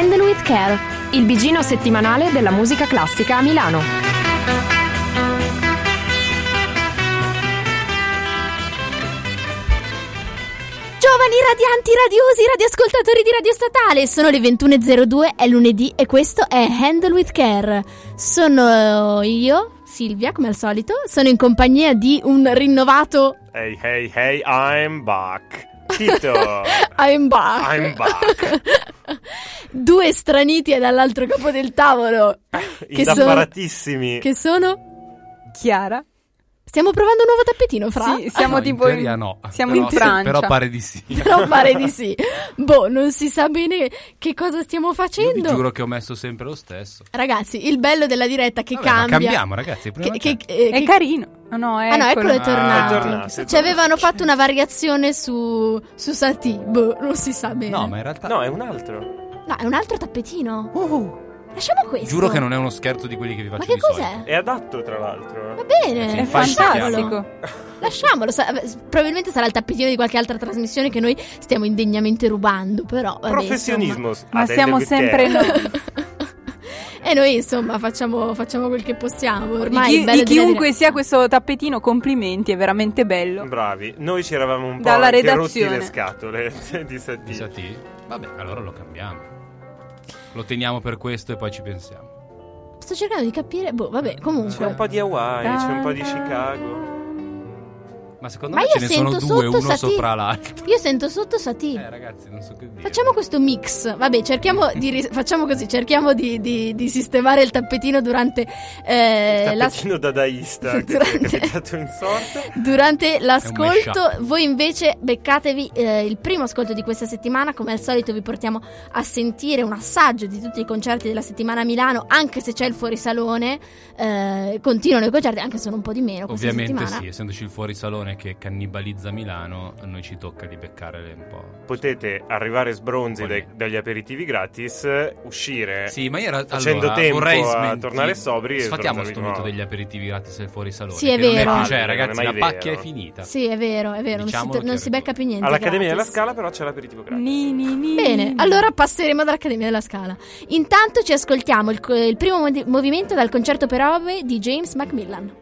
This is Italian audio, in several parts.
Handle with Care, il bigino settimanale della musica classica a Milano. Giovani radianti, radiosi, radioascoltatori di Radio Statale, sono le 21.02, è lunedì e questo è Handle with Care. Sono io, Silvia, come al solito, sono in compagnia di un rinnovato... Hey, hey, hey, I'm back. Tito. I'm back. Due straniti dall'altro capo del tavolo. Indaffaratissimi. Che sono? Chiara. Stiamo provando un nuovo tappetino, Fra? Sì, siamo tipo in teoria no. Siamo però, in Francia. Però pare di sì. Boh, non si sa bene che cosa stiamo facendo. Io vi giuro che ho messo sempre lo stesso. Ragazzi, il bello della diretta che cambia. Ma cambiamo, ragazzi. È carino. Eccolo, è tornato. Ci avevano fatto una variazione su Satie. Boh, non si sa bene. No, ma in realtà... No, è un altro. No, è un altro tappetino. Lasciamo questo. Giuro che non è uno scherzo di quelli che vi faccio. Ma che cos'è? Solito. È adatto, tra l'altro. Va bene, è fantastico. Lasciamolo. Probabilmente sarà il tappetino di qualche altra trasmissione che noi stiamo indegnamente rubando, però. Vabbè, professionismo. Ma siamo sempre noi. E noi, insomma, facciamo quel che possiamo. Ormai di chiunque sia questo tappetino, complimenti, è veramente bello. Bravi. Noi ci eravamo un po' anche rotti le scatole di Satie. Vabbè, allora lo cambiamo. Lo teniamo per questo e poi ci pensiamo. Sto cercando di capire. Boh, vabbè, comunque. C'è un po' di Hawaii, c'è un po' di Chicago. Ma secondo me ce ne sono due, uno sopra l'altro. Io sento sotto Satie. Ragazzi, non so che dire. Facciamo questo mix. Vabbè, facciamo così, cerchiamo di sistemare il tappetino durante il tappetino dadaista durante, che è capitato in sorte. Durante l'ascolto, voi invece beccatevi il primo ascolto di questa settimana. Come al solito vi portiamo a sentire un assaggio di tutti i concerti della settimana a Milano, anche se c'è il fuorisalone. Continuano i concerti, anche se sono un po' di meno questa settimana. Ovviamente sì, essendoci il fuorisalone che cannibalizza Milano, a noi ci tocca di beccare un po'. Potete arrivare sbronzi dagli aperitivi gratis, uscire. Sì, ma facendo tempo a tornare sobri. Sfatiamo questo mito degli aperitivi gratis e fuori salone. Sì, è vero. Non è più, cioè, ragazzi, la pacchia è finita. Sì, è vero. Non si becca più niente. All'Accademia gratis. Della Scala, però, c'è l'aperitivo gratis. Bene, allora passeremo dall'Accademia della Scala. Intanto ci ascoltiamo il primo movimento dal concerto per orgue di James MacMillan.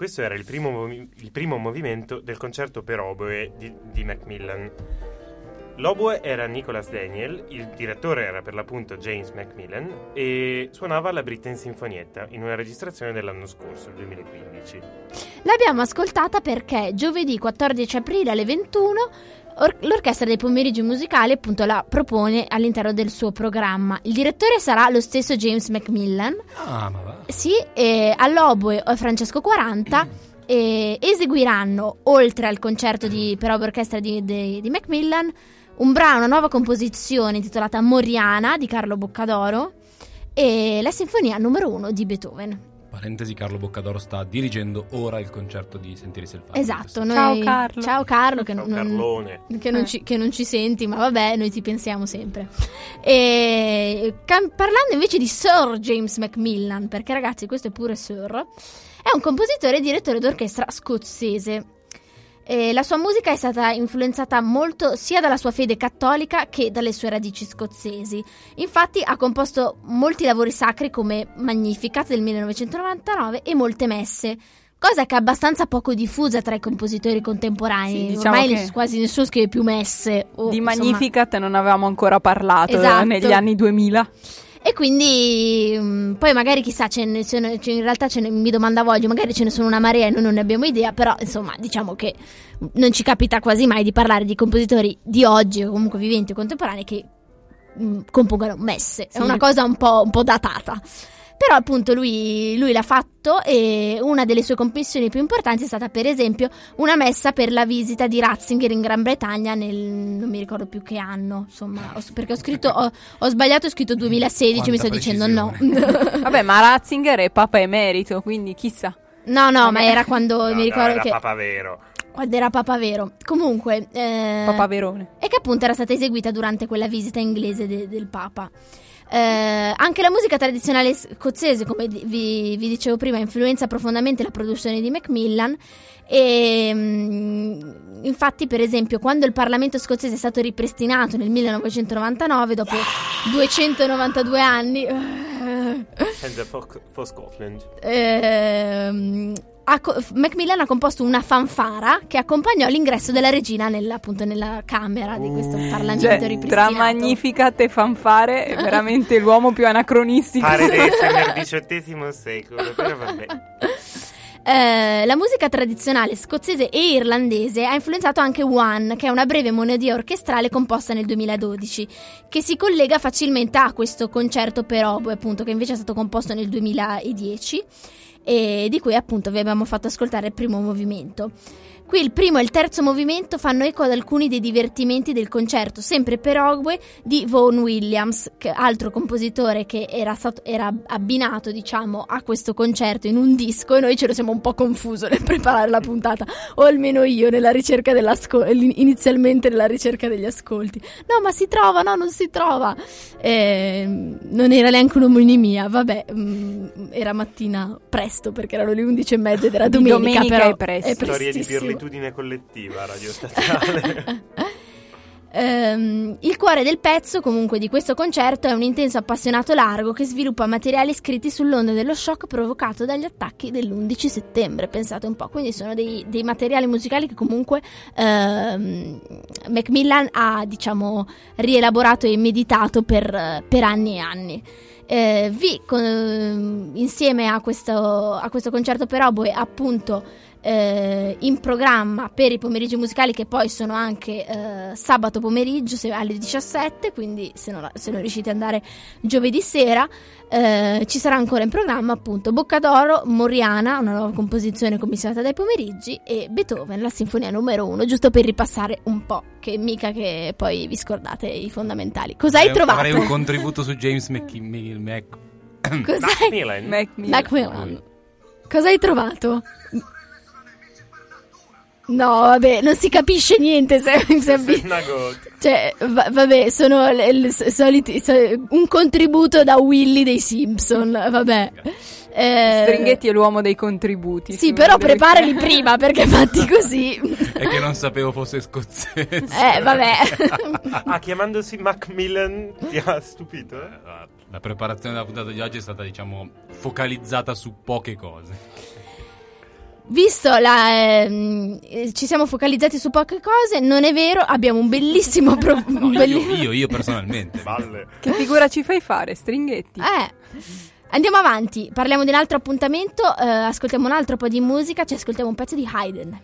Questo era il primo movimento del concerto per oboe di Macmillan. L'oboe era Nicholas Daniel, il direttore era per l'appunto James MacMillan e suonava alla Britten Sinfonietta in una registrazione dell'anno scorso, il 2015. L'abbiamo ascoltata perché giovedì 14 aprile alle 21 l'Orchestra dei Pomeriggi Musicali appunto la propone all'interno del suo programma. Il direttore sarà lo stesso James MacMillan. Ah, ma va. Sì, all'oboe Francesco Quaranta eseguiranno, oltre al concerto per oboe orchestra di MacMillan, una nuova composizione intitolata Moriana di Carlo Boccadoro e la sinfonia numero 1 di Beethoven. Parentesi, Carlo Boccadoro sta dirigendo ora il concerto di Sentire il Fare. Esatto, noi... Ciao Carlo che non ci senti, ma vabbè, noi ti pensiamo sempre. E parlando invece di Sir James MacMillan, perché ragazzi questo è pure Sir, è un compositore e direttore d'orchestra scozzese. La sua musica è stata influenzata molto sia dalla sua fede cattolica che dalle sue radici scozzesi. Infatti ha composto molti lavori sacri come Magnificat del 1999 e molte messe, cosa che è abbastanza poco diffusa tra i compositori contemporanei. Sì, diciamo ormai quasi nessuno scrive più messe. Di Magnificat non avevamo ancora parlato, esatto, negli anni 2000. E quindi poi magari chissà mi domandavo oggi, magari ce ne sono una marea e noi non ne abbiamo idea, però insomma diciamo che non ci capita quasi mai di parlare di compositori di oggi o comunque viventi o contemporanei che compongono messe, sì. È una cosa un po' datata, però appunto lui l'ha fatto, e una delle sue commissioni più importanti è stata per esempio una messa per la visita di Ratzinger in Gran Bretagna non mi ricordo più che anno, insomma, perché ho sbagliato, ho scritto 2016, quanta mi sto dicendo no. Vabbè, ma Ratzinger è papa emerito, quindi chissà. No, ma era quando mi ricordo era che... Papa vero. Quando era Papa Vero. Comunque... Papa Verone. E che appunto era stata eseguita durante quella visita inglese del Papa. Anche la musica tradizionale scozzese, come vi dicevo prima, influenza profondamente la produzione di MacMillan e infatti per esempio quando il Parlamento scozzese è stato ripristinato nel 1999 dopo 292 anni for Scotland, MacMillan ha composto una fanfara che accompagnò l'ingresso della regina nella camera di questo Parlamento ripristinato. Tra Magnificat e fanfare, veramente l'uomo più anacronistico. Pare di essere nel XVIII secolo, però vabbè. La musica tradizionale scozzese e irlandese ha influenzato anche One, che è una breve monodia orchestrale composta nel 2012, che si collega facilmente a questo concerto per oboe, appunto, che invece è stato composto nel 2010. E di cui appunto vi abbiamo fatto ascoltare il primo movimento. Qui il primo e il terzo movimento fanno eco ad alcuni dei divertimenti del concerto, sempre per oboe, di Vaughn Williams, altro compositore che era abbinato diciamo a questo concerto in un disco, e noi ce lo siamo un po' confuso nel preparare la puntata, o almeno io inizialmente nella ricerca degli ascolti. No, ma si trova, no, non si trova. Non era neanche un'omonimia, vabbè, era mattina presto perché erano le 11:30 della domenica, però è prestissimo. Collettiva Radio Statale. Il cuore del pezzo comunque di questo concerto è un intenso appassionato largo che sviluppa materiali scritti sull'onda dello shock provocato dagli attacchi dell'11 settembre, pensate un po', quindi sono dei materiali musicali che comunque MacMillan ha diciamo rielaborato e meditato per anni e anni. Insieme a questo concerto per oboe appunto in programma per i pomeriggi musicali, che poi sono anche sabato pomeriggio alle 17, quindi se non riuscite ad andare giovedì sera ci sarà ancora in programma appunto Boccadoro, Moriana, una nuova composizione commissionata dai pomeriggi, e Beethoven, la sinfonia numero 1, giusto per ripassare un po', che mica che poi vi scordate i fondamentali. Cos'hai trovato? Farei un contributo su James MacMillan. Cosa hai trovato? No, vabbè, non si capisce niente. Cioè, vabbè, sono un contributo da Willy dei Simpson, vabbè. Stringhetti è l'uomo dei contributi. Sì, però preparali prima, perché fatti così. È che non sapevo fosse scozzese. Vabbè. Chiamandosi MacMillan ti ha stupito? La preparazione della puntata di oggi è stata, diciamo, focalizzata su poche cose. Visto la ci siamo focalizzati su poche cose, non è vero, abbiamo un bellissimo io personalmente che figura ci fai fare, Stringhetti? Andiamo avanti, parliamo di un altro appuntamento, ascoltiamo un altro po' di musica, ci ascoltiamo un pezzo di Haydn.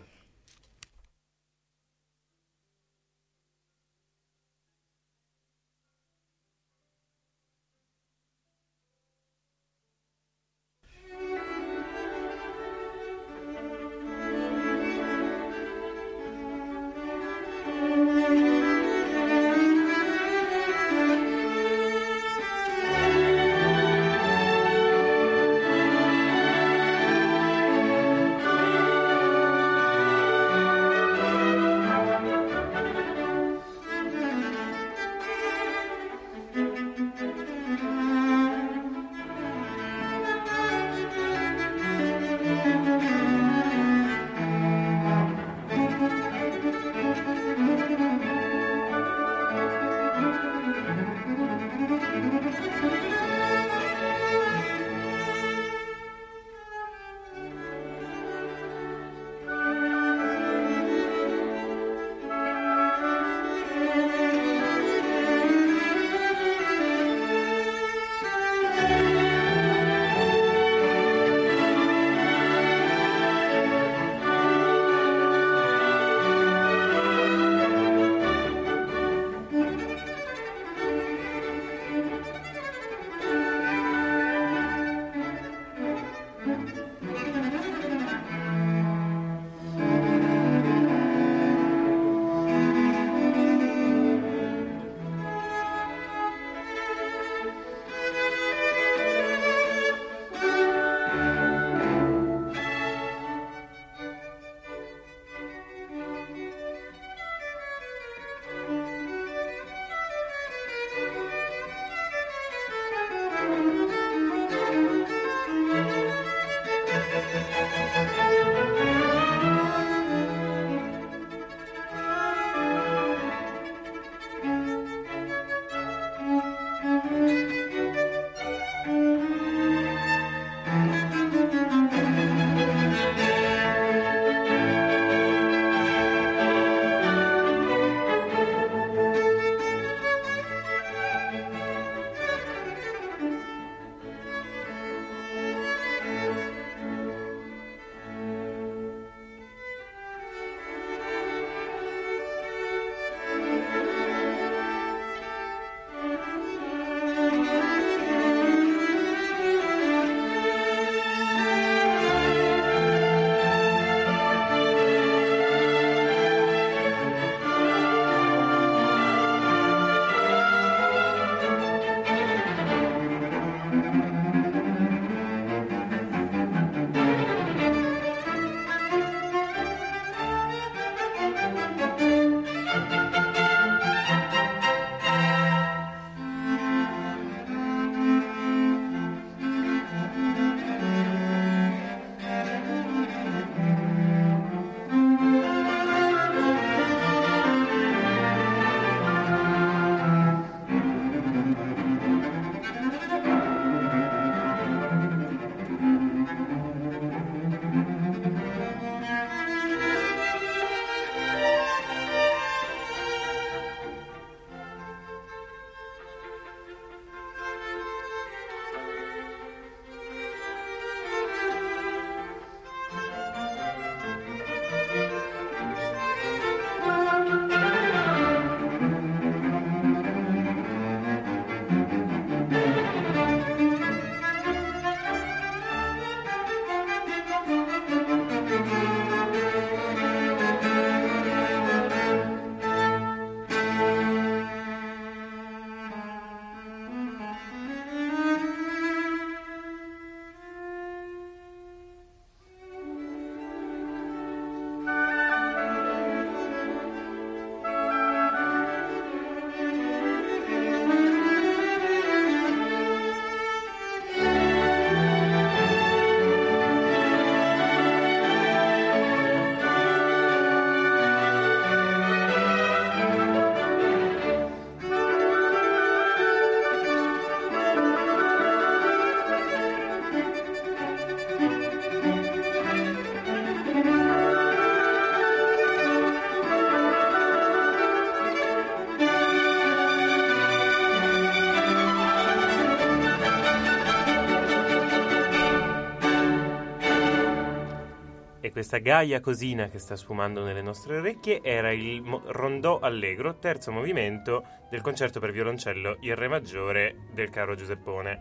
E questa gaia cosina che sta sfumando nelle nostre orecchie era il Rondò Allegro, terzo movimento del concerto per violoncello in re maggiore del caro Giuseppone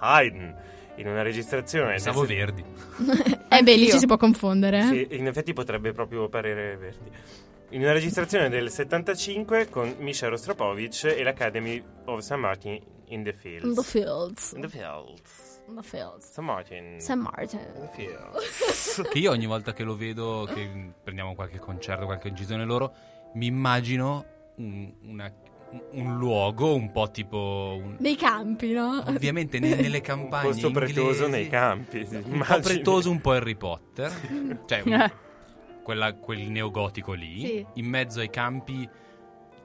Haydn, in una registrazione Verdi. Beh, lì ci si può confondere. Sì, in effetti potrebbe proprio parere Verdi. In una registrazione del 75 con Misha Rostropovich e l'Academy of St. Martin in the Fields. San Martin. Che io ogni volta che lo vedo, che prendiamo qualche concerto, qualche incisione loro, mi immagino un luogo un po' tipo nei campi, no? Ovviamente nelle campagne un posto pretoso inglesi, nei campi, sì, un po' pretoso, un po' Harry Potter, cioè quel neogotico lì, sì, in mezzo ai campi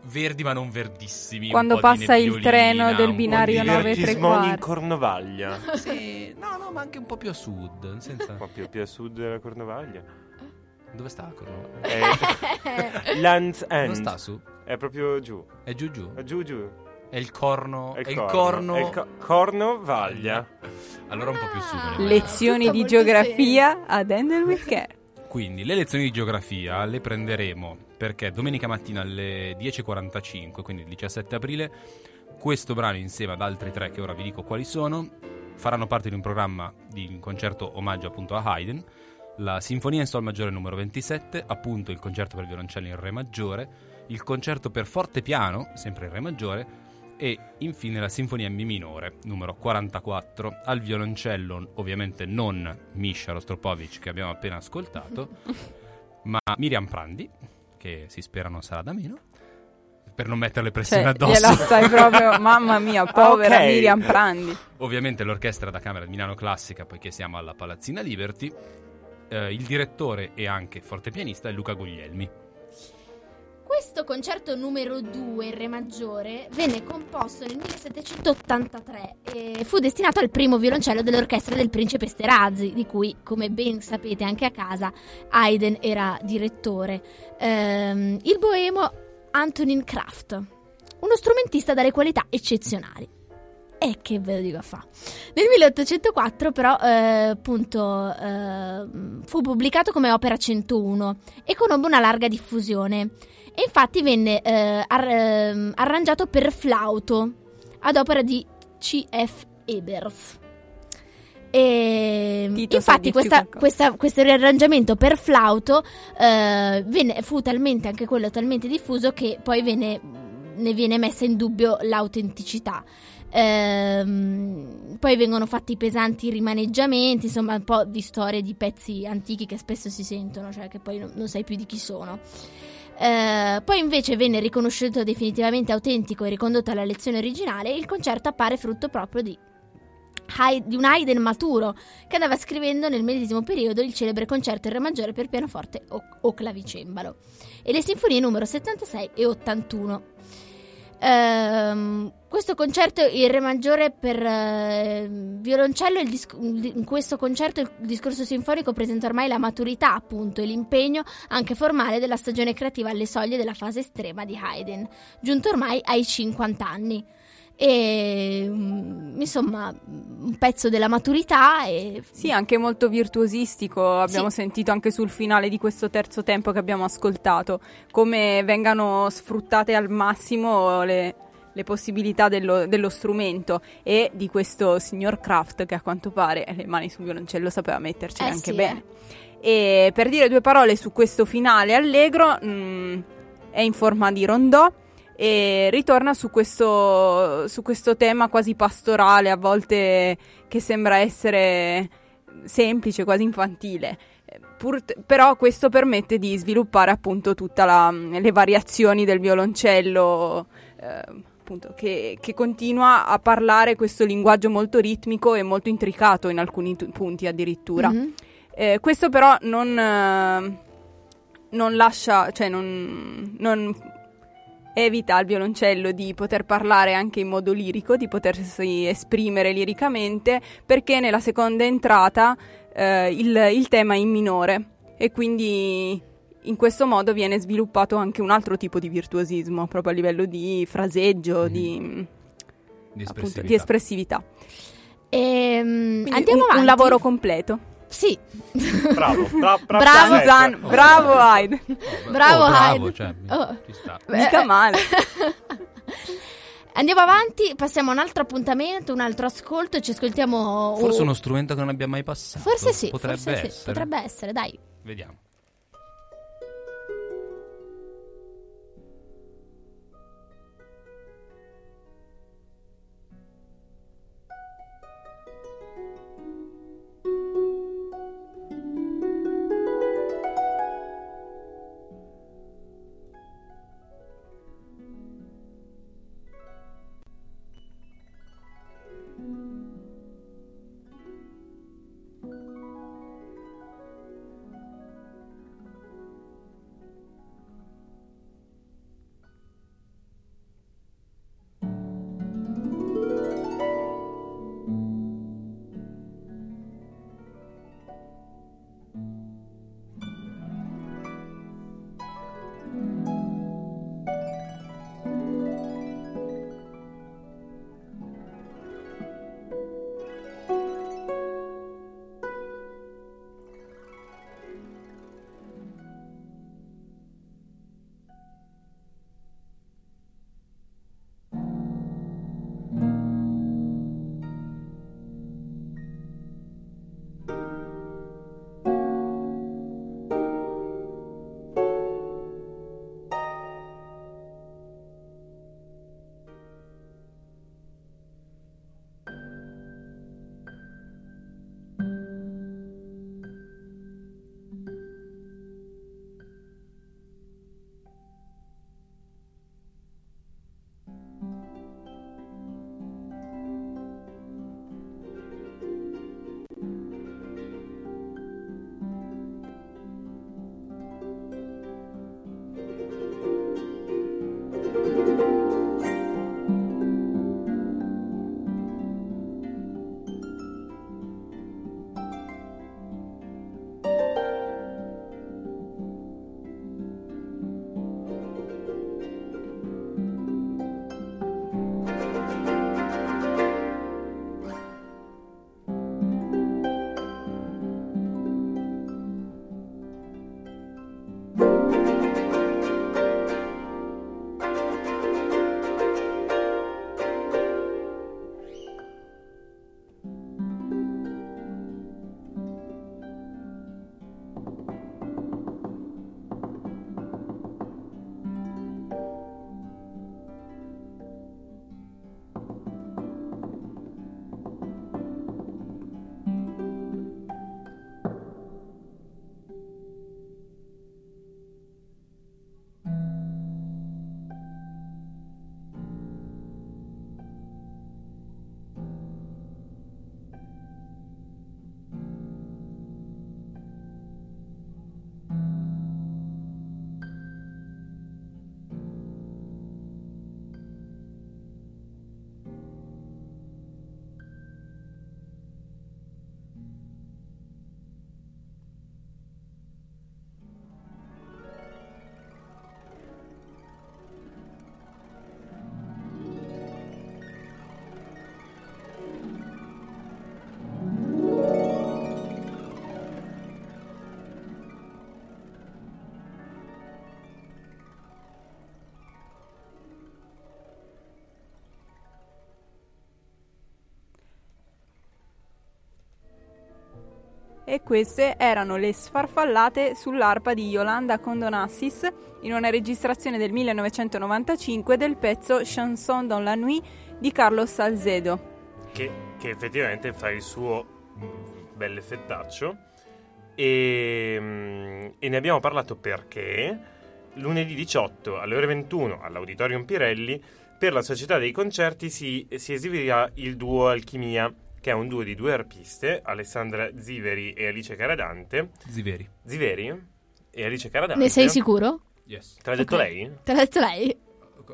verdi ma non verdissimi, quando passa il treno del binario 9 3/4 in Cornovaglia. Sì, no, ma anche un po' più a sud, senza... un po' più a sud della Cornovaglia. Dove sta la Cornovaglia? Land's End. Non sta su? È proprio giù. È giù. È giù. È il corno. Cornovaglia. Allora un po' più su. Lezioni di geografia ad Handle with Care. Quindi le lezioni di geografia le prenderemo perché domenica mattina alle 10:45, quindi il 17 aprile, questo brano insieme ad altri tre che ora vi dico quali sono, faranno parte di un programma di un concerto omaggio appunto a Haydn, la Sinfonia in Sol maggiore numero 27, appunto il concerto per violoncello in Re maggiore, il concerto per forte piano, sempre in Re maggiore, e infine la Sinfonia in Mi minore, numero 44, al violoncello ovviamente non Misha Rostropovich che abbiamo appena ascoltato, ma Miriam Prandi, che si spera non sarà da meno, per non metterle pressione addosso. Gliela sai proprio, mamma mia, povera okay. Miriam Prandi. Ovviamente l'orchestra da camera di Milano Classica, poiché siamo alla Palazzina Liberty, il direttore e anche fortepianista è Luca Guglielmi. Questo concerto numero 2 in Re maggiore venne composto nel 1783 e fu destinato al primo violoncello dell'orchestra del principe Esterhazy, di cui, come ben sapete anche a casa, Haydn era direttore, il boemo Antonin Kraft, uno strumentista dalle qualità eccezionali. E che ve lo dico a fa. Nel 1804 però fu pubblicato come opera 101 e conobbe una larga diffusione. E infatti venne arrangiato per flauto ad opera di C.F. Ebers. E Tito, infatti questo riarrangiamento per flauto fu talmente diffuso che poi ne viene messa in dubbio l'autenticità. Poi vengono fatti pesanti rimaneggiamenti, insomma un po' di storie di pezzi antichi che spesso si sentono, cioè che poi non sai più di chi sono. Poi invece venne riconosciuto definitivamente autentico e ricondotto alla lezione originale, e il concerto appare frutto proprio di un Haydn maturo che andava scrivendo nel medesimo periodo il celebre concerto in Re maggiore per pianoforte o clavicembalo e le sinfonie numero 76 e 81. Questo concerto in Re maggiore per violoncello, in questo concerto il discorso sinfonico presenta ormai la maturità, appunto, e l'impegno anche formale della stagione creativa alle soglie della fase estrema di Haydn, giunto ormai ai 50 anni. E insomma un pezzo della maturità e... sì, anche molto virtuosistico, abbiamo sentito anche sul finale di questo terzo tempo che abbiamo ascoltato come vengano sfruttate al massimo le possibilità dello strumento e di questo signor Kraft che a quanto pare le mani sul violoncello sapeva metterci anche bene. E per dire due parole su questo finale allegro, è in forma di rondò e ritorna su questo tema quasi pastorale, a volte che sembra essere semplice, quasi infantile, però questo permette di sviluppare appunto tutta le variazioni del violoncello, appunto che continua a parlare questo linguaggio molto ritmico e molto intricato in alcuni punti addirittura. Mm-hmm. Questo però non lascia, cioè non evita al violoncello di poter parlare anche in modo lirico, di potersi esprimere liricamente, perché nella seconda entrata il tema è in minore e quindi in questo modo viene sviluppato anche un altro tipo di virtuosismo proprio a livello di fraseggio, di espressività. Quindi andiamo avanti. Un lavoro completo. Sì. Bravo Zan, bravo Hyde. Bravo Hyde. Cioè, ci sta. Mica male. Andiamo avanti, passiamo a un altro appuntamento, un altro ascolto e ci ascoltiamo... Forse uno strumento che non abbia mai passato. Forse sì. Potrebbe essere, dai. Vediamo. E queste erano le sfarfallate sull'arpa di Yolanda Condonassis in una registrazione del 1995 del pezzo Chanson dans la nuit di Carlos Salzedo. Che effettivamente fa il suo bel effettaccio e ne abbiamo parlato perché lunedì 18 alle ore 21 all'Auditorium Pirelli per la Società dei Concerti si esibirà il duo Alchimia, che è un duo di due arpiste, Alessandra Ziveri e Alice Caradante. Ziveri e Alice Caradante. Ne sei sicuro? Yes. Te l'ha detto lei? Te l'ha detto lei?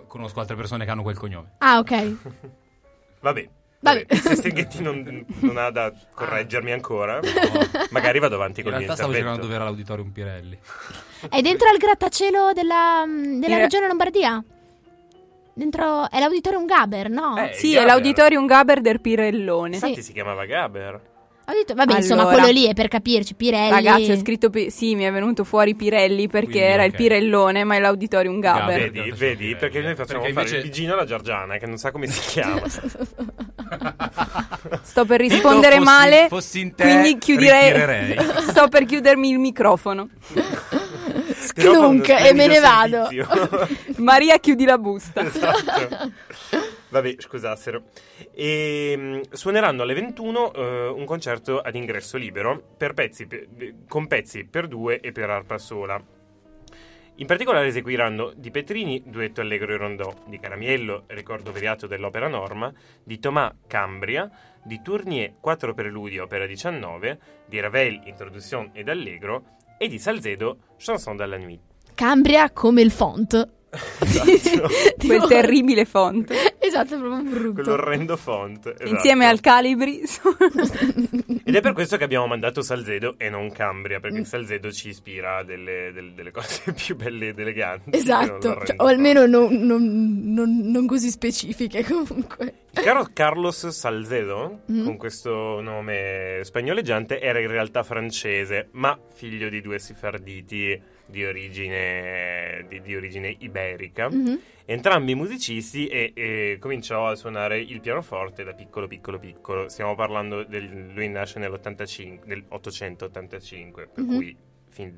Conosco altre persone che hanno quel cognome. Ah, ok. Vabbè. Se Steghetti non ha da correggermi ancora, no. Magari vado avanti con il mio intervento. In realtà stavo cercando dove era l'Auditorium Pirelli. È dentro al grattacielo della regione Lombardia? Dentro è l'Auditorium Gaber, no? Sì, Gaber. È l'Auditorium Gaber del Pirellone. Infatti si chiamava Gaber. Ho detto, vabbè, allora, insomma, quello lì è per capirci, Pirelli. Ragazzi, ho scritto, sì, mi è venuto fuori Pirelli perché quindi, era okay, il Pirellone, ma è l'Auditorium Gaber. Vedi, vedi, perché noi facciamo perché fare invece... il pigino alla Giorgiana, che non sa come si chiama. Sto per rispondere fossi, male, fossi in te, quindi chiuderei. Sto per chiudermi il microfono. Sclunk e me ne vado. Maria, chiudi la busta. Esatto. Vabbè, scusassero. E suoneranno alle 21 un concerto ad ingresso libero per pezzi, con pezzi per due e per arpa sola. In particolare eseguiranno di Petrini, duetto allegro e rondò, di Caramiello, ricordo velato dell'opera Norma, di Thomas, Cambria, di Tournier, quattro preludi, opera 19, di Ravel, introduzione ed allegro, e di Salzedo, Chanson dans la nuit. Cambria come il font. Esatto. Quel terribile font. Esatto, proprio brutto. Quell'orrendo font, esatto. Insieme al Calibri. Ed è per questo che abbiamo mandato Salzedo e non Cambria, perché Salzedo ci ispira a delle cose più belle ed eleganti. Esatto, cioè, o almeno non così specifiche comunque. Il caro Carlos Salzedo, con questo nome spagnoleggiante, era in realtà francese, ma figlio di due siffarditi di origine iberica, entrambi musicisti, e cominciò a suonare il pianoforte da piccolo. Stiamo parlando lui nasce nell'885, per cui fin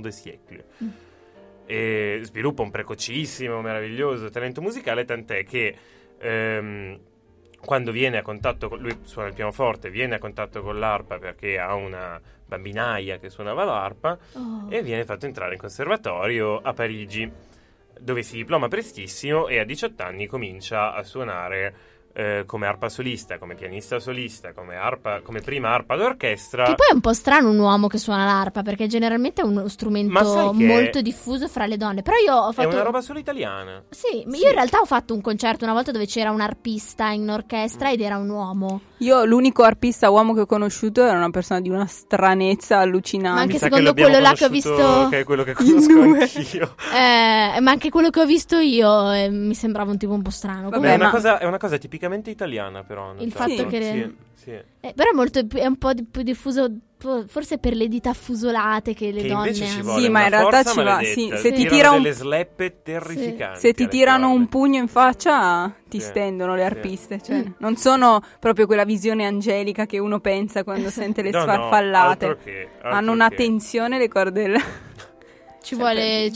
de siècle. E sviluppa un precocissimo, meraviglioso talento musicale, tant'è che quando viene a contatto con lui, suona il pianoforte, viene a contatto con l'arpa perché ha una bambinaia che suonava l'arpa, e viene fatto entrare in conservatorio a Parigi, dove si diploma prestissimo e a 18 anni comincia a suonare come arpa solista, come pianista solista, come prima arpa d'orchestra. Che poi è un po' strano un uomo che suona l'arpa, perché generalmente è uno strumento molto diffuso fra le donne. Però io ho fatto... È una roba solo italiana. Sì, ma io in realtà ho fatto un concerto una volta dove c'era un arpista in orchestra ed era un uomo. Io l'unico arpista uomo che ho conosciuto era una persona di una stranezza allucinante. Ma anche secondo quello là che ho visto, che è quello che conosco anch'io. Ma anche quello che ho visto io mi sembrava un tipo un po' strano. Vabbè, è una cosa tipica italiana, però il fatto che però è molto è un po' più diffuso, forse per le dita affusolate che le donne hanno. Sì, ma in realtà ci va, sì, se ti tirano delle sleppe terrificanti, se ti tirano un pugno in faccia ti stendono le arpiste, cioè non sono proprio quella visione angelica che uno pensa quando sente le sfarfallate. Altro hanno una tensione le cordelle. Ci vuole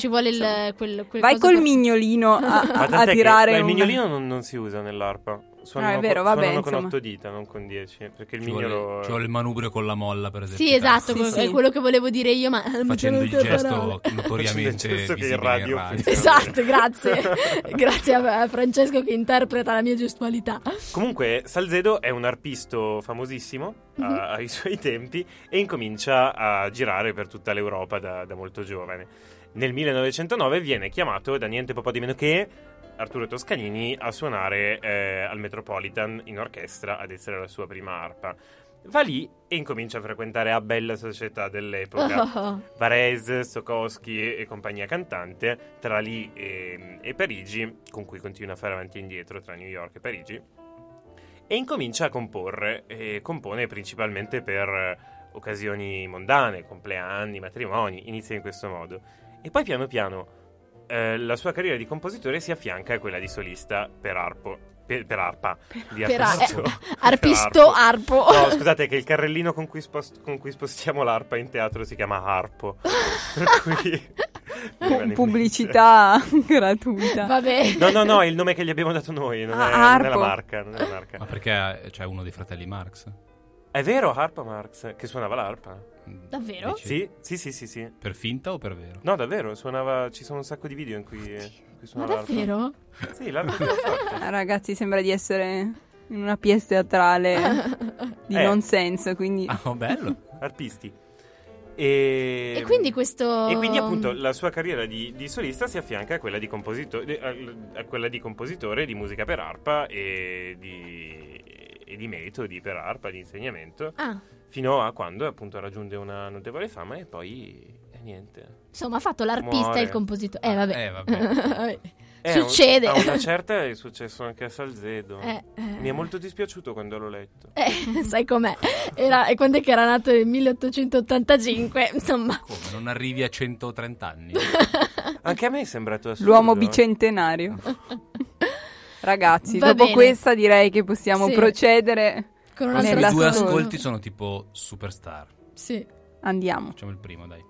quel vai col mignolino a tirare. Il mignolino non si usa nell'arpa. Suonano, è vero, vabbè, con 8 dita, non con 10, perché il mignolo c'ho il manubrio con la molla, per esempio. Sì, esatto, è quello che volevo dire io, ma facendo il gesto notoriamente visibile in radio. Esatto, grazie. Grazie a Francesco che interpreta la mia gestualità. Comunque Salzedo è un arpisto famosissimo ai suoi tempi e incomincia a girare per tutta l'Europa da molto giovane. Nel 1909 viene chiamato da niente po' di meno che Arturo Toscanini a suonare al Metropolitan in orchestra, ad essere la sua prima arpa. Va lì e incomincia a frequentare la bella società dell'epoca, Varese, Sokoski e compagnia cantante, tra lì e Parigi, con cui continua a fare avanti e indietro tra New York e Parigi, e incomincia a comporre, e compone principalmente per occasioni mondane, compleanni, matrimoni, inizia in questo modo. E poi piano piano la sua carriera di compositore si affianca a quella di solista per arpa. No, scusate, che il carrellino con cui spostiamo l'arpa in teatro si chiama arpo. Per cui pubblicità gratuita. Vabbè. No, è il nome che gli abbiamo dato noi, non è la marca. Ma perché c'è uno dei fratelli Marx? È vero, Harpo Marx, che suonava l'arpa. Davvero? Sì. Per finta o per vero? No, davvero, suonava, ci sono un sacco di video in cui suonava l'arpa. Ma davvero? Sì, l'arpa. Ragazzi, sembra di essere in una pièce teatrale di nonsense, quindi... Ah, bello. Arpisti. E quindi appunto la sua carriera di solista si affianca a quella di compositore, di musica per arpa e di metodi per arpa, di insegnamento, fino a quando appunto raggiunge una notevole fama e poi niente. Insomma, ha fatto l'arpista e il compositore. Vabbè. Succede. A una certa è successo anche a Salzedo. Mi è molto dispiaciuto quando l'ho letto. Sai com'è? E quando è che era nato nel 1885? Insomma. Come, non arrivi a 130 anni? Anche a me è sembrato assurdo. L'uomo bicentenario. Ragazzi, dopo questa direi che possiamo procedere. Con una I due ascolti sono tipo superstar. Sì. Andiamo. Facciamo il primo, dai.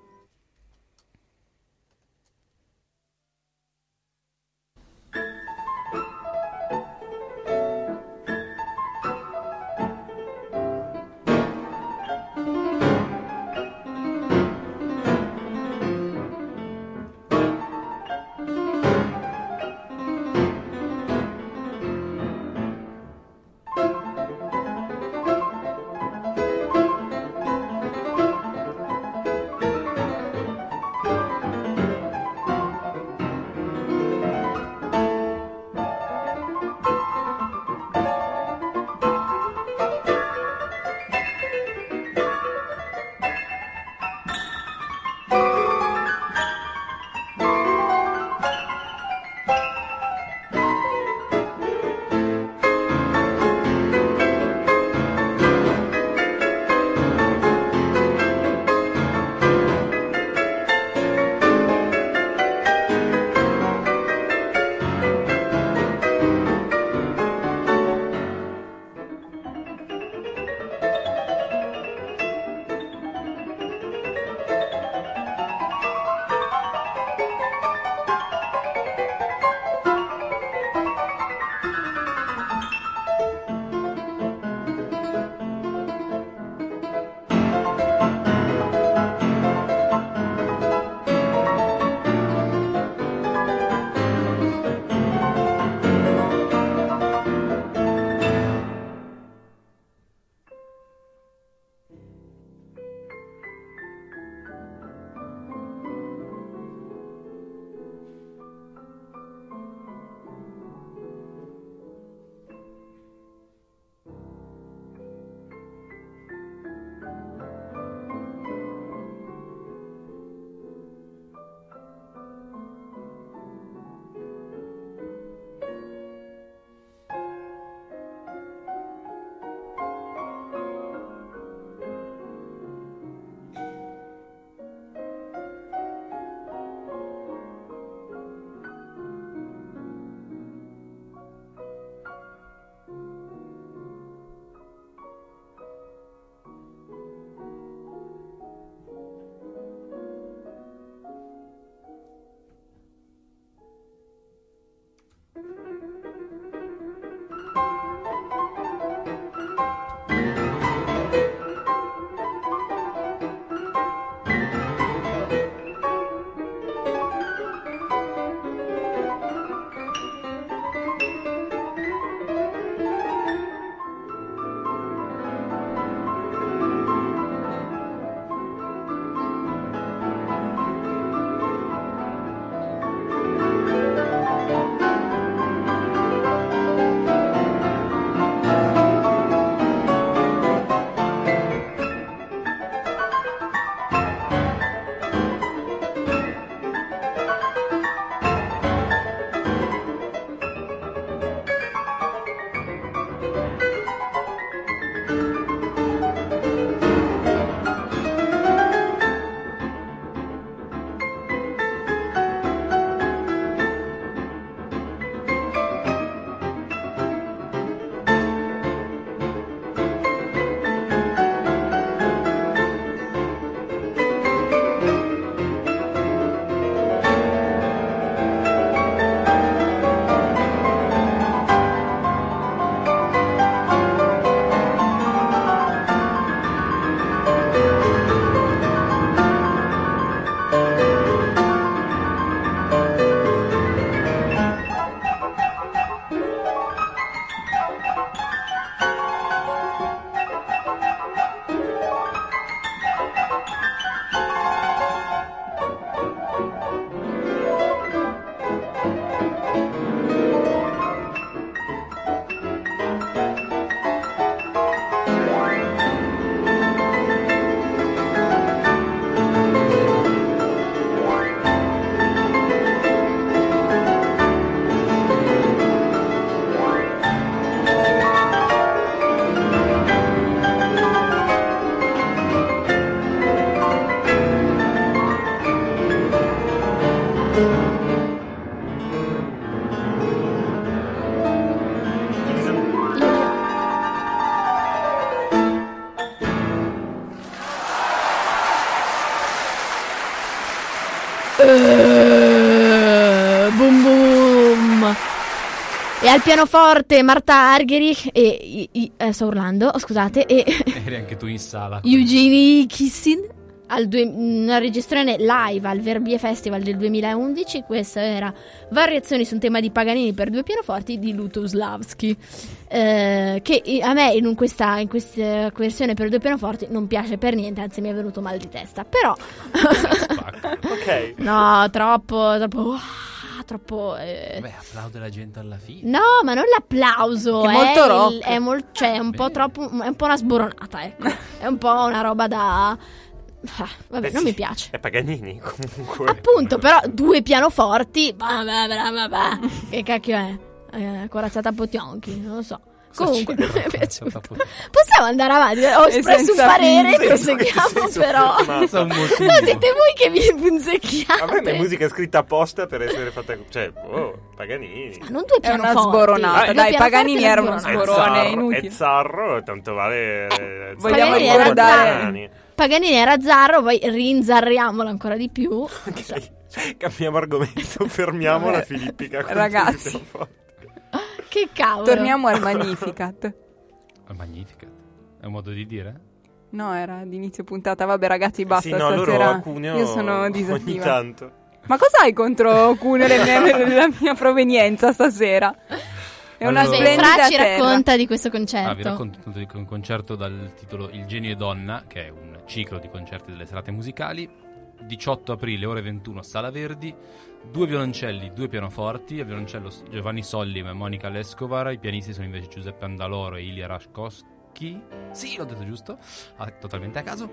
Boom boom. E al pianoforte Marta Argerich e sto urlando, scusate. E eri anche tu in sala. Eugenie Kissin una registrazione live al Verbier Festival del 2011. Questa era Variazioni su un tema di Paganini per due pianoforti di Lutosławski, che a me in questa versione per due pianoforti non piace per niente, anzi mi è venuto mal di testa. Però okay. No, troppo. Beh, applaude la gente alla fine. No, ma non l'applauso. È molto rock. Cioè è un po' troppo. È un po' una sboronata, ecco. È un po' una roba da. Vabbè, non sì, mi piace. È Paganini comunque. Appunto, però due pianoforti. Bah. Che cacchio è? Corazzata Potionchi, non lo so. Comunque non mi è piaciuto. Possiamo andare avanti. Ho espresso un parere, proseguiamo però. No, siete voi che vi punzecchiate. Vabbè, ma è musica scritta apposta per essere fatta. Cioè, Paganini. Ma non due pianoforti. È una sboronata. Dai, Paganini era uno sborone inutile. È zarro, tanto vale. Vogliamo ricordare. Paganini era zarro, poi rinzarriamolo ancora di più. Okay. Cambiamo argomento, fermiamo la filippica. Ragazzi. Che cavolo. Torniamo al Magnificat. Al Magnificat? È un modo di dire? No, era d'inizio puntata. Vabbè ragazzi, basta, sì, no, stasera io sono disattiva. Ogni tanto. Ma cos'hai contro Cuneo la mia provenienza stasera? È una splendida terra. Fra ci racconta di questo concerto. Vi racconto di un concerto dal titolo Il genio e donna, che è un ciclo di concerti delle serate musicali. 18 aprile, ore 21, Sala Verdi. Due violoncelli, due pianoforti. Al violoncello Giovanni Sollim e Monica Lescovara. I pianisti sono invece Giuseppe Andaloro e Ilya Rashkovsky. Sì, l'ho detto giusto, totalmente a caso.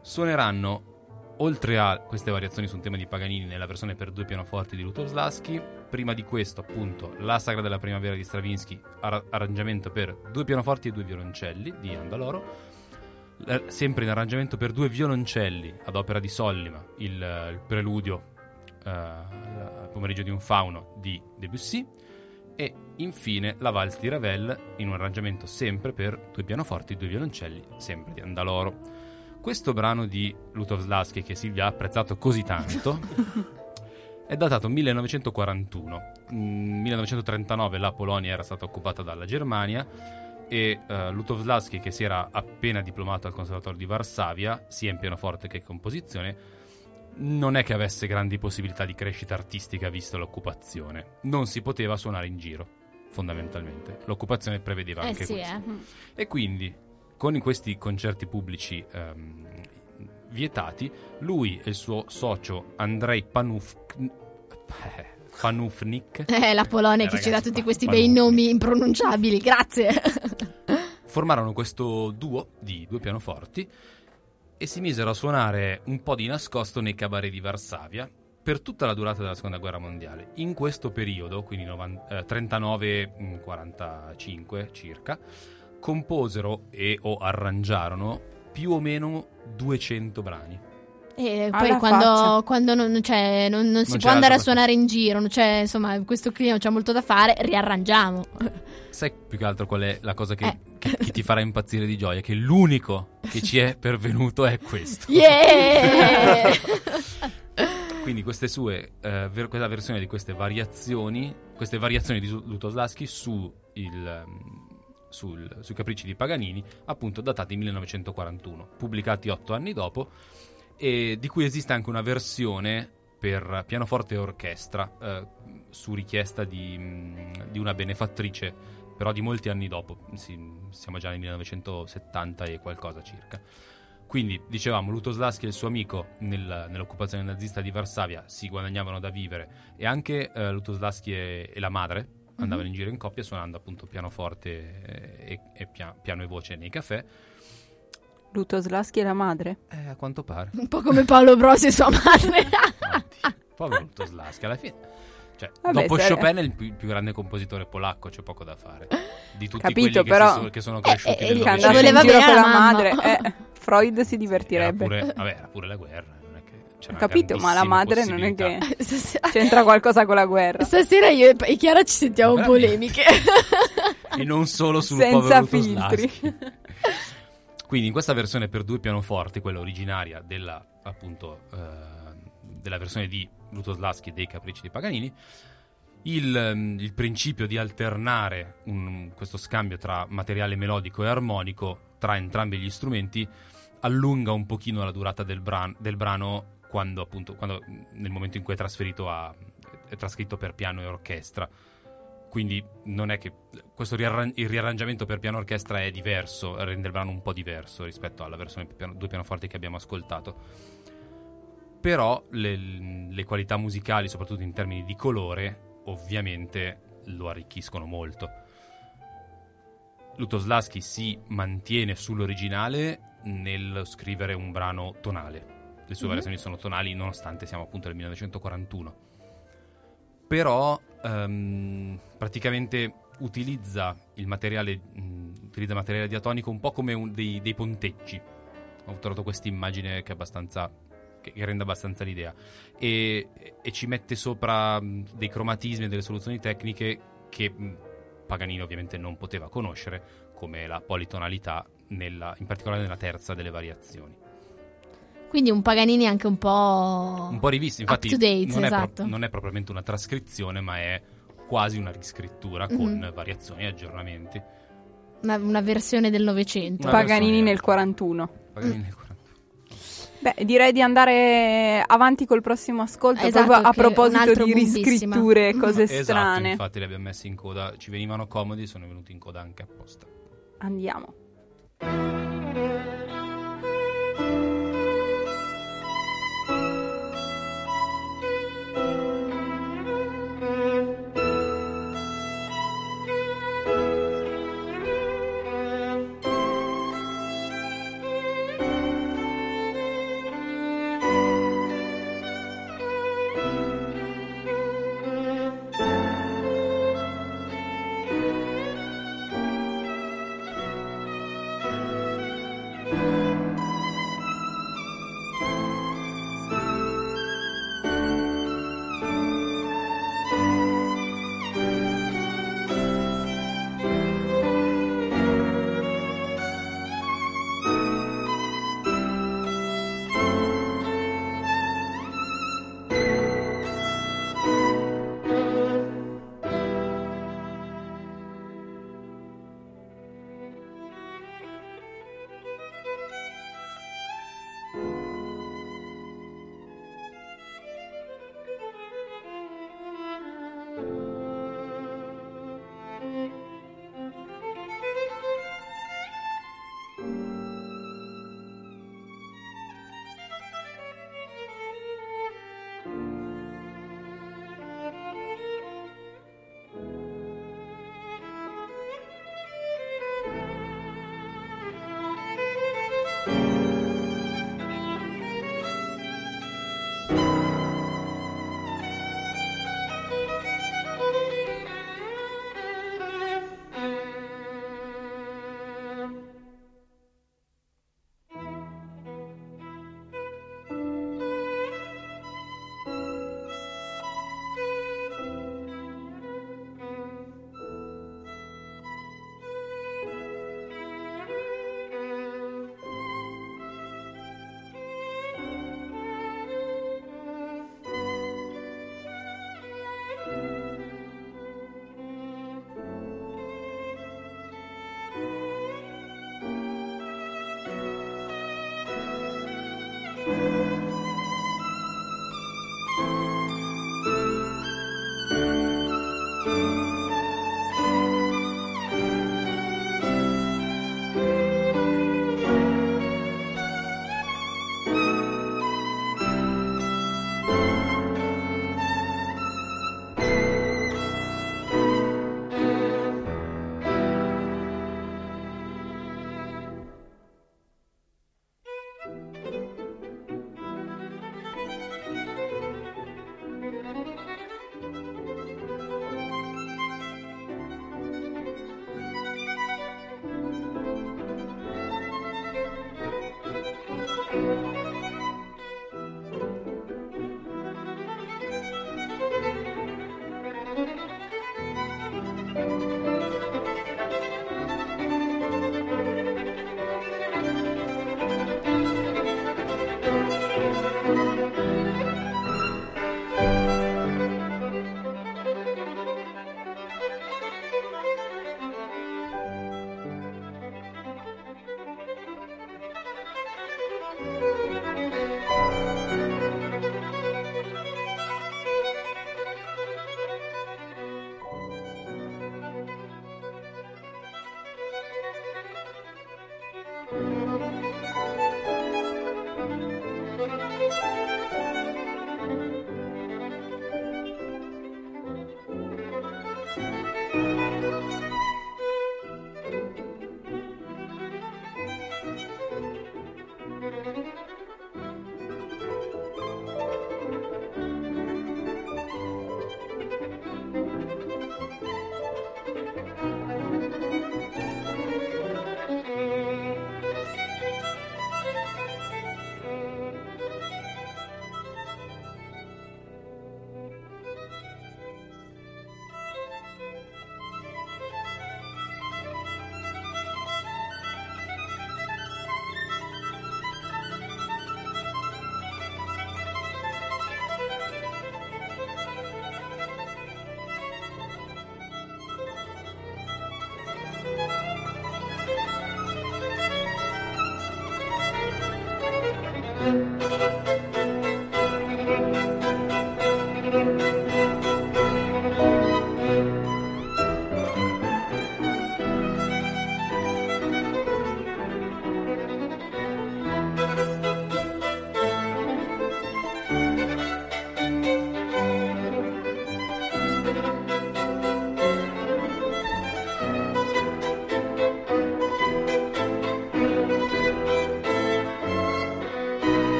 Suoneranno, oltre a queste variazioni su un tema di Paganini nella versione per due pianoforti di Lutosławski, prima di questo appunto La sagra della primavera di Stravinsky, arrangiamento per due pianoforti e due violoncelli di Andaloro, sempre in arrangiamento per due violoncelli ad opera di Sollima, il preludio al pomeriggio di un fauno di Debussy, e infine la valse di Ravel in un arrangiamento sempre per due pianoforti e due violoncelli sempre di Andaloro. Questo brano di Lutosławski, che Silvia ha apprezzato così tanto, è datato 1941. 1939 la Polonia era stata occupata dalla Germania e Lutosławski, che si era appena diplomato al Conservatorio di Varsavia sia in pianoforte che in composizione, non è che avesse grandi possibilità di crescita artistica vista l'occupazione. Non si poteva suonare in giro, fondamentalmente. L'occupazione prevedeva anche questo. E quindi, con questi concerti pubblici vietati, lui e il suo socio Andrzej Panufnik. La Polonia che ragazzi, ci dà tutti questi bei nomi impronunciabili, grazie. Formarono questo duo di due pianoforti e si misero a suonare un po' di nascosto nei cabaret di Varsavia per tutta la durata della Seconda Guerra Mondiale. In questo periodo, quindi 39-45 circa, composero e o arrangiarono più o meno 200 brani. E poi quando non si può andare a suonare in giro, non c'è, insomma, questo clima c'è molto da fare, riarrangiamo. Sai più che altro qual è la cosa che ti farà impazzire di gioia? Che l'unico che ci è pervenuto è questo. Yeah! Quindi questa versione di queste variazioni di Lutosławski sui capricci di Paganini, appunto datati 1941, pubblicati 8 anni dopo, e di cui esiste anche una versione per pianoforte e orchestra su richiesta di una benefattrice, però di molti anni dopo, siamo già nel 1970 e qualcosa circa. Quindi dicevamo, Lutosławski e il suo amico nell'occupazione nazista di Varsavia si guadagnavano da vivere, e anche Lutosławski e la madre andavano in giro in coppia suonando appunto pianoforte e piano e voce nei caffè. Lutosławski e la madre? A quanto pare. Un po' come Paolo Brosi e sua madre. Povero Lutosławski, alla fine. Cioè, vabbè, dopo Chopin è il più grande compositore polacco, c'è poco da fare. Di tutti quelli però, che sono cresciuti nel Novecento. Voleva bene la madre. Freud si divertirebbe. Era pure la guerra. Ho capito, ma la madre non è che c'entra qualcosa con la guerra. Stasera io e Chiara ci sentiamo polemiche. E non solo sul povero Lutosławski. Quindi in questa versione per due pianoforti, quella originaria della, appunto, della versione di Lutosławski dei Capricci di Paganini, il principio di alternare questo scambio tra materiale melodico e armonico tra entrambi gli strumenti allunga un pochino la durata del brano quando nel momento in cui è trascritto per piano e orchestra. Quindi non è che questo il riarrangiamento per piano e orchestra è diverso, rende il brano un po' diverso rispetto alla versione due pianoforti che abbiamo ascoltato. Però le qualità musicali, soprattutto in termini di colore, ovviamente lo arricchiscono molto. Lutosławski si mantiene sull'originale nel scrivere un brano tonale. Le sue variazioni sono tonali, nonostante siamo appunto nel 1941. Però praticamente utilizza materiale diatonico un po' come dei ponteggi. Ho trovato questa immagine che rende abbastanza l'idea, e ci mette sopra dei cromatismi e delle soluzioni tecniche che Paganini ovviamente non poteva conoscere, come la politonalità in particolare nella terza delle variazioni. Quindi un Paganini anche un po' rivisto, infatti up to date, non è propriamente una trascrizione, ma è quasi una riscrittura con variazioni e aggiornamenti. Una versione del Novecento. Paganini nel 41. Paganini nel 41. Beh, direi di andare avanti col prossimo ascolto, esatto, proprio a proposito di riscritture, cose strane. Esatto, infatti le abbiamo messe in coda, ci venivano comodi, sono venuti in coda anche apposta. Andiamo.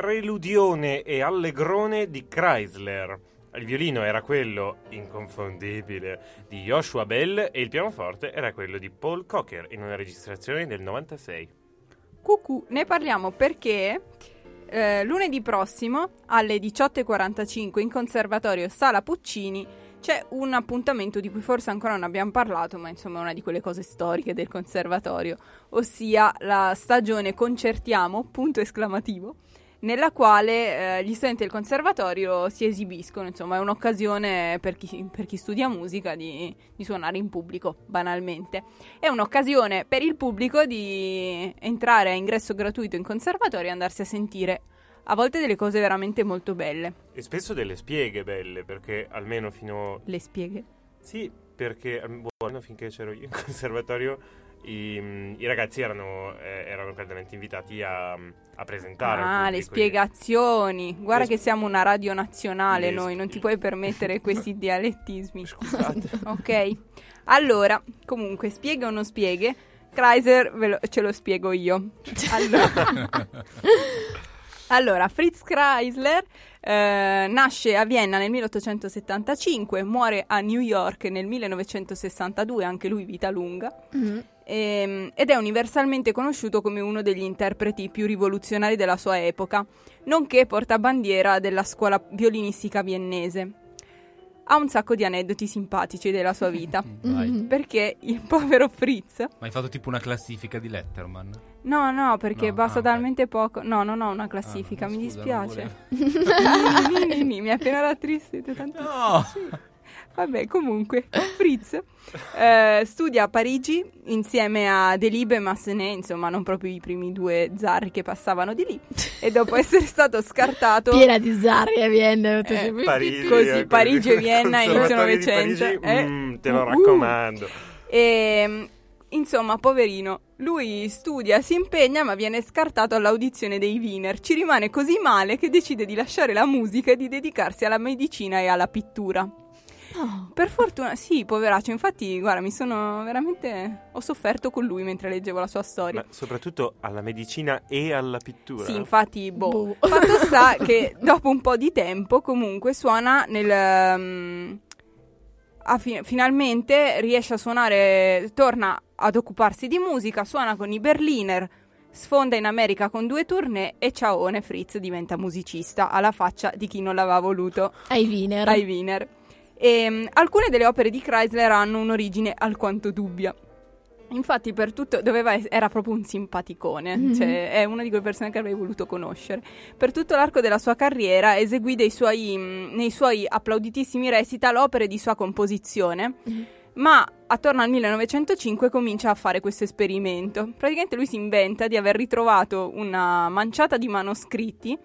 Preludione e Allegrone di Kreisler. Il violino era quello inconfondibile di Joshua Bell e il pianoforte era quello di Paul Cocker in una registrazione del 96. Cucù, ne parliamo perché lunedì prossimo alle 18.45 in Conservatorio Sala Puccini c'è un appuntamento di cui forse ancora non abbiamo parlato, ma insomma è una di quelle cose storiche del Conservatorio, ossia la stagione Concertiamo, punto esclamativo, nella quale gli studenti del conservatorio si esibiscono, insomma è un'occasione per chi studia musica di suonare in pubblico, banalmente. È un'occasione per il pubblico di entrare a ingresso gratuito in conservatorio e andarsi a sentire a volte delle cose veramente molto belle. E spesso delle spieghe belle, perché almeno fino... Le spieghe? Sì, perché buono, finché c'ero io in conservatorio I ragazzi erano caldamente invitati a presentare le spiegazioni. Guarda che siamo una radio nazionale noi, non ti puoi permettere questi dialettismi. Scusate. Ok, allora, comunque, spieghe o non spieghe? Kreisler ce lo spiego io. Allora, Fritz Kreisler nasce a Vienna nel 1875, muore a New York nel 1962, anche lui vita lunga. Mm-hmm. Ed è universalmente conosciuto come uno degli interpreti più rivoluzionari della sua epoca, nonché portabandiera della scuola violinistica viennese. Ha un sacco di aneddoti simpatici della sua vita. Mm-hmm. Perché il povero Fritz... Ma hai fatto tipo una classifica di Letterman? No, perché basta talmente poco. No, non ho una classifica, mi dispiace. Mi è appena rattristito tanto. No! Sì. Vabbè, comunque, Fritz studia a Parigi insieme a Delibes e Massenet, insomma non proprio i primi due zarri che passavano di lì, e dopo essere stato scartato... Piena di zarri a Vienna, Parigi, così, Parigi e Vienna inizio Novecento. Te lo raccomando. E, insomma, poverino, lui studia, si impegna, ma viene scartato all'audizione dei Wiener. Ci rimane così male che decide di lasciare la musica e di dedicarsi alla medicina e alla pittura. Oh. Per fortuna, sì, poveraccio, infatti guarda, mi sono veramente... ho sofferto con lui mentre leggevo la sua storia. Ma soprattutto alla medicina e alla pittura. Sì, infatti, Fatto sta che dopo un po' di tempo comunque suona nel... finalmente riesce a suonare, torna ad occuparsi di musica, suona con i Berliner, sfonda in America con 2 tournée e ciaone, Fritz diventa musicista alla faccia di chi non l'aveva voluto. Ai Wiener. E alcune delle opere di Kreisler hanno un'origine alquanto dubbia. Infatti per tutto era proprio un simpaticone, cioè è una di quelle persone che avrei voluto conoscere. Per tutto l'arco della sua carriera eseguì nei suoi applauditissimi recital opere di sua composizione, ma attorno al 1905 comincia a fare questo esperimento. Praticamente lui si inventa di aver ritrovato una manciata di manoscritti,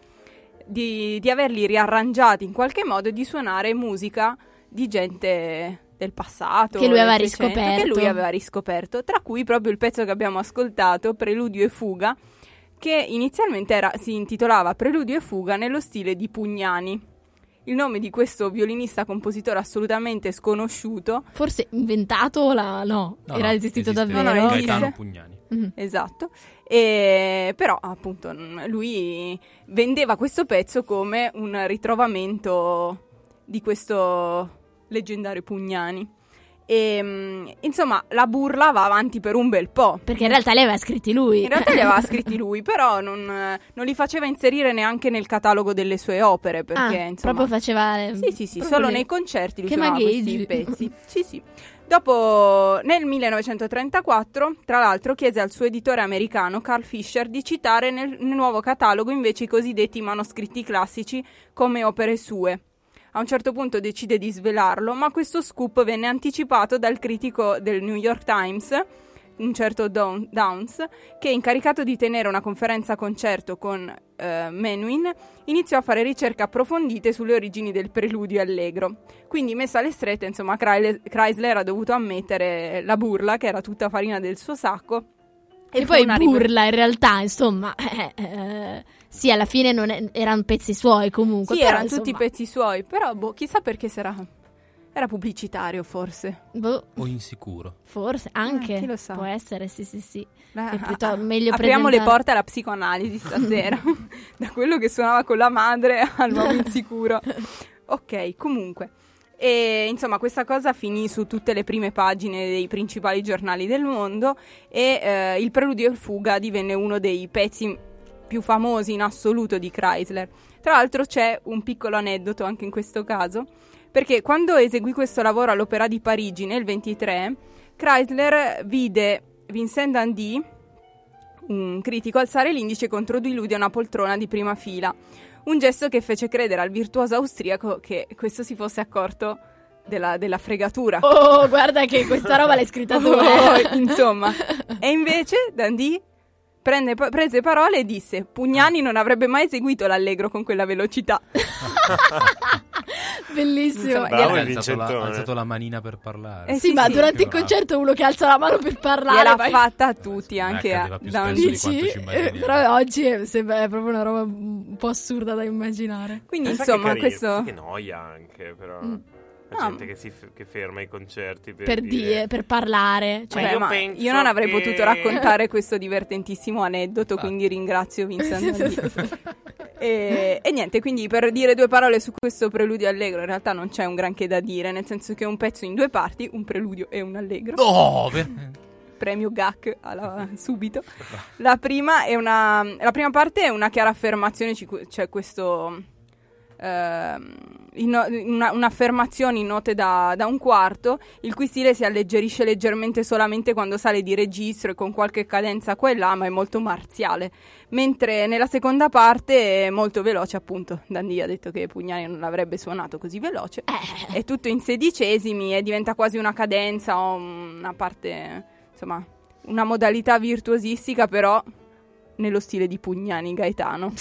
di averli riarrangiati in qualche modo e di suonare musica di gente del passato che lui aveva riscoperto, tra cui proprio il pezzo che abbiamo ascoltato, Preludio e Fuga, che inizialmente si intitolava Preludio e Fuga nello stile di Pugnani. Il nome di questo violinista compositore assolutamente sconosciuto, forse inventato era esistito davvero Gaetano Pugnani. Mm-hmm. Esatto. E però appunto lui vendeva questo pezzo come un ritrovamento di questo leggendario Pugnani. E insomma la burla va avanti per un bel po', perché in realtà li aveva scritti lui. Però non li faceva inserire neanche nel catalogo delle sue opere, perché insomma proprio faceva solo nei concerti lui suonava questi pezzi. Sì, sì. Dopo, nel 1934, tra l'altro, chiese al suo editore americano Carl Fischer di citare nel nuovo catalogo invece i cosiddetti manoscritti classici come opere sue. A un certo punto decide di svelarlo, ma questo scoop venne anticipato dal critico del New York Times, un certo Downs, che, incaricato di tenere una conferenza concerto con Menuhin, iniziò a fare ricerche approfondite sulle origini del preludio allegro. Quindi, messa alle strette, insomma, Kreisler ha dovuto ammettere la burla, che era tutta farina del suo sacco. E poi burla in realtà, insomma... Sì, alla fine erano pezzi suoi comunque. Sì, erano tutti pezzi suoi, però chissà perché sarà... Era pubblicitario, forse. Boh. O insicuro. Forse, anche. Chi lo sa. Può essere, sì, sì, sì. Meglio apriamo le porte alla psicoanalisi stasera. Da quello che suonava con la madre all'uomo insicuro. Ok, comunque. E insomma questa cosa finì su tutte le prime pagine dei principali giornali del mondo e il Preludio in fuga divenne uno dei pezzi più famosi in assoluto di Kreisler. Tra l'altro c'è un piccolo aneddoto anche in questo caso, perché quando eseguì questo lavoro all'Opera di Parigi nel 23, Kreisler vide Vincent Dandy, un critico, alzare l'indice contro di lui da una poltrona di prima fila. Un gesto che fece credere al virtuoso austriaco che questo si fosse accorto della fregatura. Oh, guarda che questa roba l'hai scritta tu. Insomma. E invece Dandy prese parole e disse: Pugnani non avrebbe mai eseguito l'allegro con quella velocità. Bellissimo. Bravo, ha alzato la manina per parlare. Sì, ma durante il concerto uno che alza la mano per parlare l'ha fatta a tutti, anche da un dici. Però oggi è proprio una roba un po' assurda da immaginare. Quindi insomma questo che noia anche però. La gente che ferma i concerti per dire, per parlare, cioè, io non avrei potuto raccontare questo divertentissimo aneddoto, quindi ringrazio Vincent. E niente, quindi per dire due parole su questo preludio allegro, in realtà non c'è un granché da dire, nel senso che è un pezzo in due parti, un preludio e un allegro. No, premio GAC subito. La prima parte è una chiara affermazione, cioè questo un'affermazione in note da un quarto, il cui stile si alleggerisce leggermente solamente quando sale di registro e con qualche cadenza qua e là, ma è molto marziale, mentre nella seconda parte è molto veloce, appunto. Dandy ha detto che Pugnani non l'avrebbe suonato così veloce. È tutto in sedicesimi e diventa quasi una cadenza o una parte, insomma, una modalità virtuosistica, però nello stile di Pugnani Gaetano.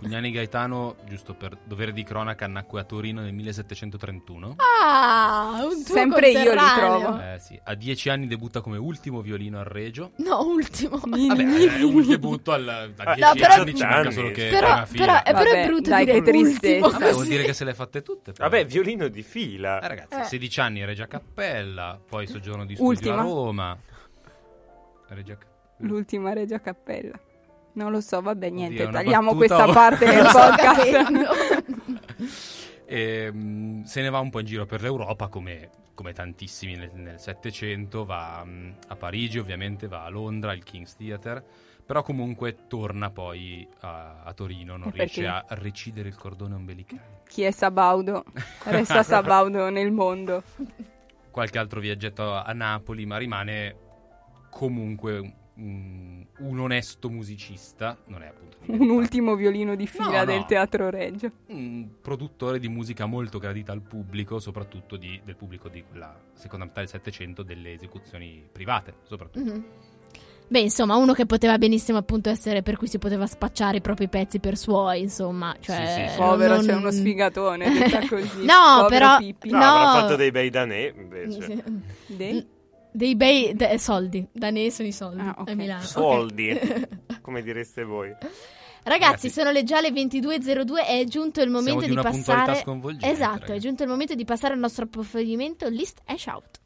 Pugnani Gaetano, giusto per dovere di cronaca, nacque a Torino nel 1731. Ah, un tuo sempre io li trovo. Sì. A 10 anni debutta come ultimo violino al Regio. No, ultimo. Vabbè, un debutto a 10 anni ci manca solo che però, è una fila. Però è brutto dire che tristezza. Vabbè, vuol dire che se le ha fatte tutte. Però. Vabbè, violino di fila. Ragazzi, 16 anni Regia Cappella, poi soggiorno di studio a Roma. L'ultima Regia Cappella. Non lo so, vabbè, niente, tagliamo questa parte del podcast. E se ne va un po' in giro per l'Europa, come tantissimi nel Settecento. Va a Parigi, ovviamente, va a Londra, al King's Theatre, però comunque torna poi a Torino, non riesce a recidere il cordone ombelicale. Chi è Sabaudo? Resta Sabaudo nel mondo. Qualche altro viaggetto a Napoli, ma rimane comunque un onesto musicista, non è appunto un ultimo violino di fila del Teatro Reggio, un produttore di musica molto gradita al pubblico, soprattutto del pubblico di quella seconda metà del Settecento, delle esecuzioni private soprattutto. Mm-hmm. Beh, insomma, uno che poteva benissimo appunto essere, per cui si poteva spacciare i propri pezzi per suoi, insomma, cioè, sì. Povero, c'è uno sfigatone detta così. No, povero però Pippi. No, avrà fatto dei bei danè invece. Dei bei soldi. Da ne sono i soldi a Milano. Soldi, come direste voi. Ragazzi, sono già le 22:02, è giunto il momento di passare. Esatto, ragazzi. È giunto il momento di passare al nostro approfondimento List e Shout.